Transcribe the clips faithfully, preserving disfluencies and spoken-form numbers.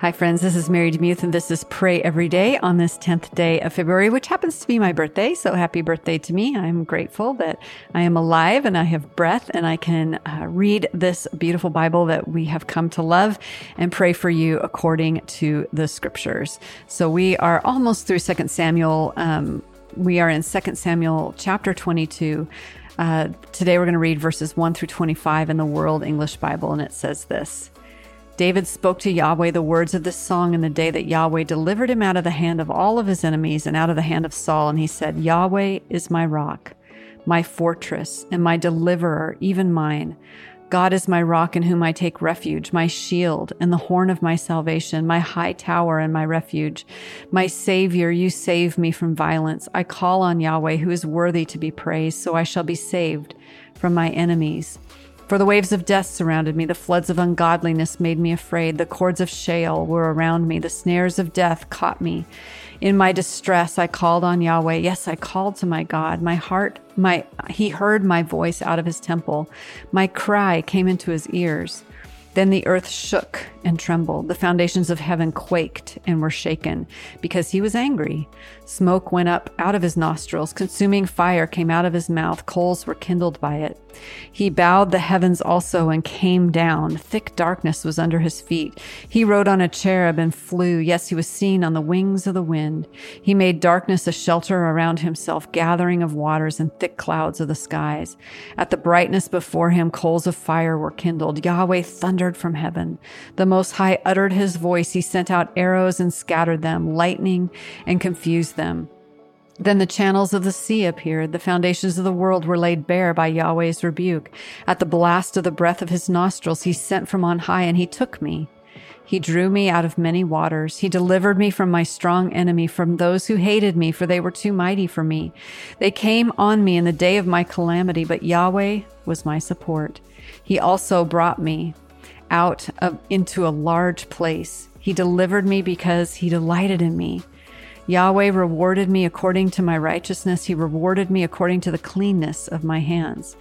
Hi friends, this is Mary DeMuth and this is Pray Every Day on this tenth day of February, which happens to be my birthday. So happy birthday to me. I'm grateful that I am alive and I have breath and I can uh, read this beautiful Bible that we have come to love and pray for you according to the scriptures. So we are almost through Second Samuel. Um, we are in Second Samuel chapter twenty-two. Uh, today we're going to read verses one through twenty-five in the World English Bible, and it says this. David spoke to Yahweh the words of this song in the day that Yahweh delivered him out of the hand of all of his enemies and out of the hand of Saul. And he said, Yahweh is my rock, my fortress, and my deliverer, even mine. God is my rock in whom I take refuge, my shield and the horn of my salvation, my high tower and my refuge. My Savior, you save me from violence. I call on Yahweh, who is worthy to be praised, so I shall be saved from my enemies. For the waves of death surrounded me, the floods of ungodliness made me afraid, the cords of Sheol were around me, the snares of death caught me. In my distress, I called on Yahweh. Yes, I called to my God. My heart, my he heard my voice out of his temple. My cry came into his ears. Then the earth shook and trembled. The foundations of heaven quaked and were shaken because he was angry. Smoke went up out of his nostrils. Consuming fire came out of his mouth. Coals were kindled by it. He bowed the heavens also and came down. Thick darkness was under his feet. He rode on a cherub and flew. Yes, he was seen on the wings of the wind. He made darkness a shelter around himself, gathering of waters and thick clouds of the skies. At the brightness before him, coals of fire were kindled. Yahweh thundered from heaven. The Most High uttered his voice. He sent out arrows and scattered them, lightning and confused them. Then the channels of the sea appeared. The foundations of the world were laid bare by Yahweh's rebuke. At the blast of the breath of his nostrils, he sent from on high, and he took me. He drew me out of many waters. He delivered me from my strong enemy, from those who hated me, for they were too mighty for me. They came on me in the day of my calamity, but Yahweh was my support. He also brought me out of, into a large place. He delivered me because he delighted in me. Yahweh rewarded me according to my righteousness. He rewarded me according to the cleanness of my hands.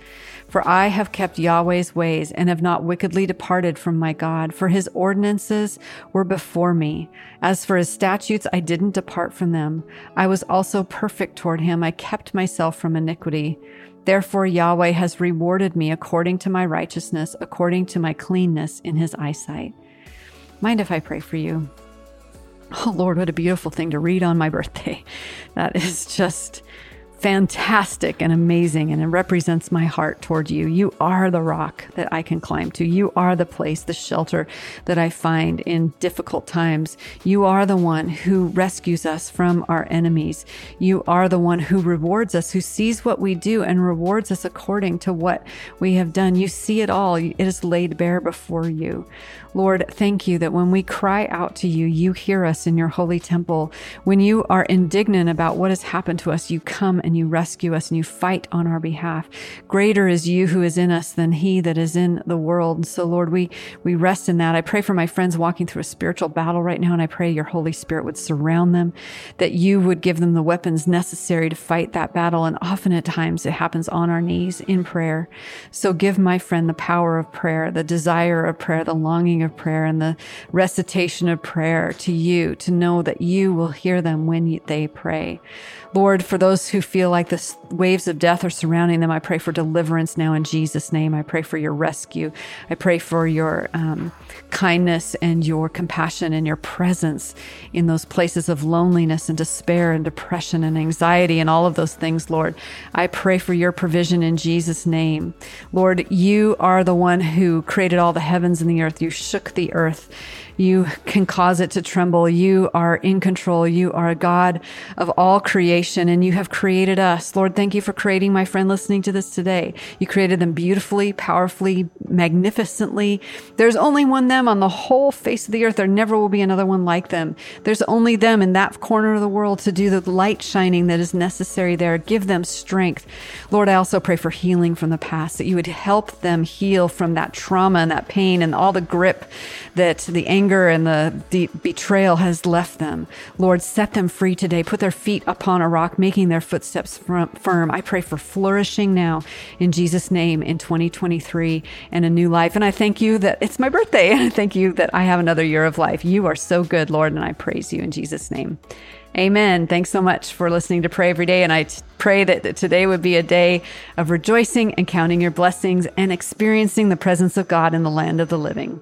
For I have kept Yahweh's ways and have not wickedly departed from my God. For his ordinances were before me. As for his statutes, I didn't depart from them. I was also perfect toward him. I kept myself from iniquity. Therefore, Yahweh has rewarded me according to my righteousness, according to my cleanness in his eyesight. Mind if I pray for you? Oh, Lord, what a beautiful thing to read on my birthday. That is just fantastic and amazing, and it represents my heart toward you. You are the rock that I can climb to. You are the place, the shelter that I find in difficult times. You are the one who rescues us from our enemies. You are the one who rewards us, who sees what we do and rewards us according to what we have done. You see it all. It is laid bare before you. Lord, thank you that when we cry out to you, you hear us in your holy temple. When you are indignant about what has happened to us, you come and you rescue us and you fight on our behalf. Greater is you who is in us than he that is in the world. And so, Lord, we, we rest in that. I pray for my friends walking through a spiritual battle right now, and I pray your Holy Spirit would surround them, that you would give them the weapons necessary to fight that battle. And often at times it happens on our knees in prayer. So give my friend the power of prayer, the desire of prayer, the longing of prayer, and the recitation of prayer to you, to know that you will hear them when they pray. Lord, for those who feel feel like the waves of death are surrounding them, I pray for deliverance now in Jesus' name. I pray for your rescue. I pray for your um, kindness and your compassion and your presence in those places of loneliness and despair and depression and anxiety and all of those things, Lord. I pray for your provision in Jesus' name. Lord, you are the one who created all the heavens and the earth. You shook the earth. You can cause it to tremble. You are in control. You are a God of all creation, and you have created us. Lord, thank you for creating my friend listening to this today. You created them beautifully, powerfully, magnificently. There's only one them on the whole face of the earth. There never will be another one like them. There's only them in that corner of the world to do the light shining that is necessary there. Give them strength. Lord, I also pray for healing from the past, that you would help them heal from that trauma and that pain and all the grip that the anger and the, the betrayal has left them. Lord, set them free today. Put their feet upon a rock, making their footsteps steps firm. I pray for flourishing now in Jesus' name in twenty twenty-three and a new life. And I thank you that it's my birthday. And I thank you that I have another year of life. You are so good, Lord, and I praise you in Jesus' name. Amen. Thanks so much for listening to Pray Every Day. And I t- pray that today would be a day of rejoicing and counting your blessings and experiencing the presence of God in the land of the living.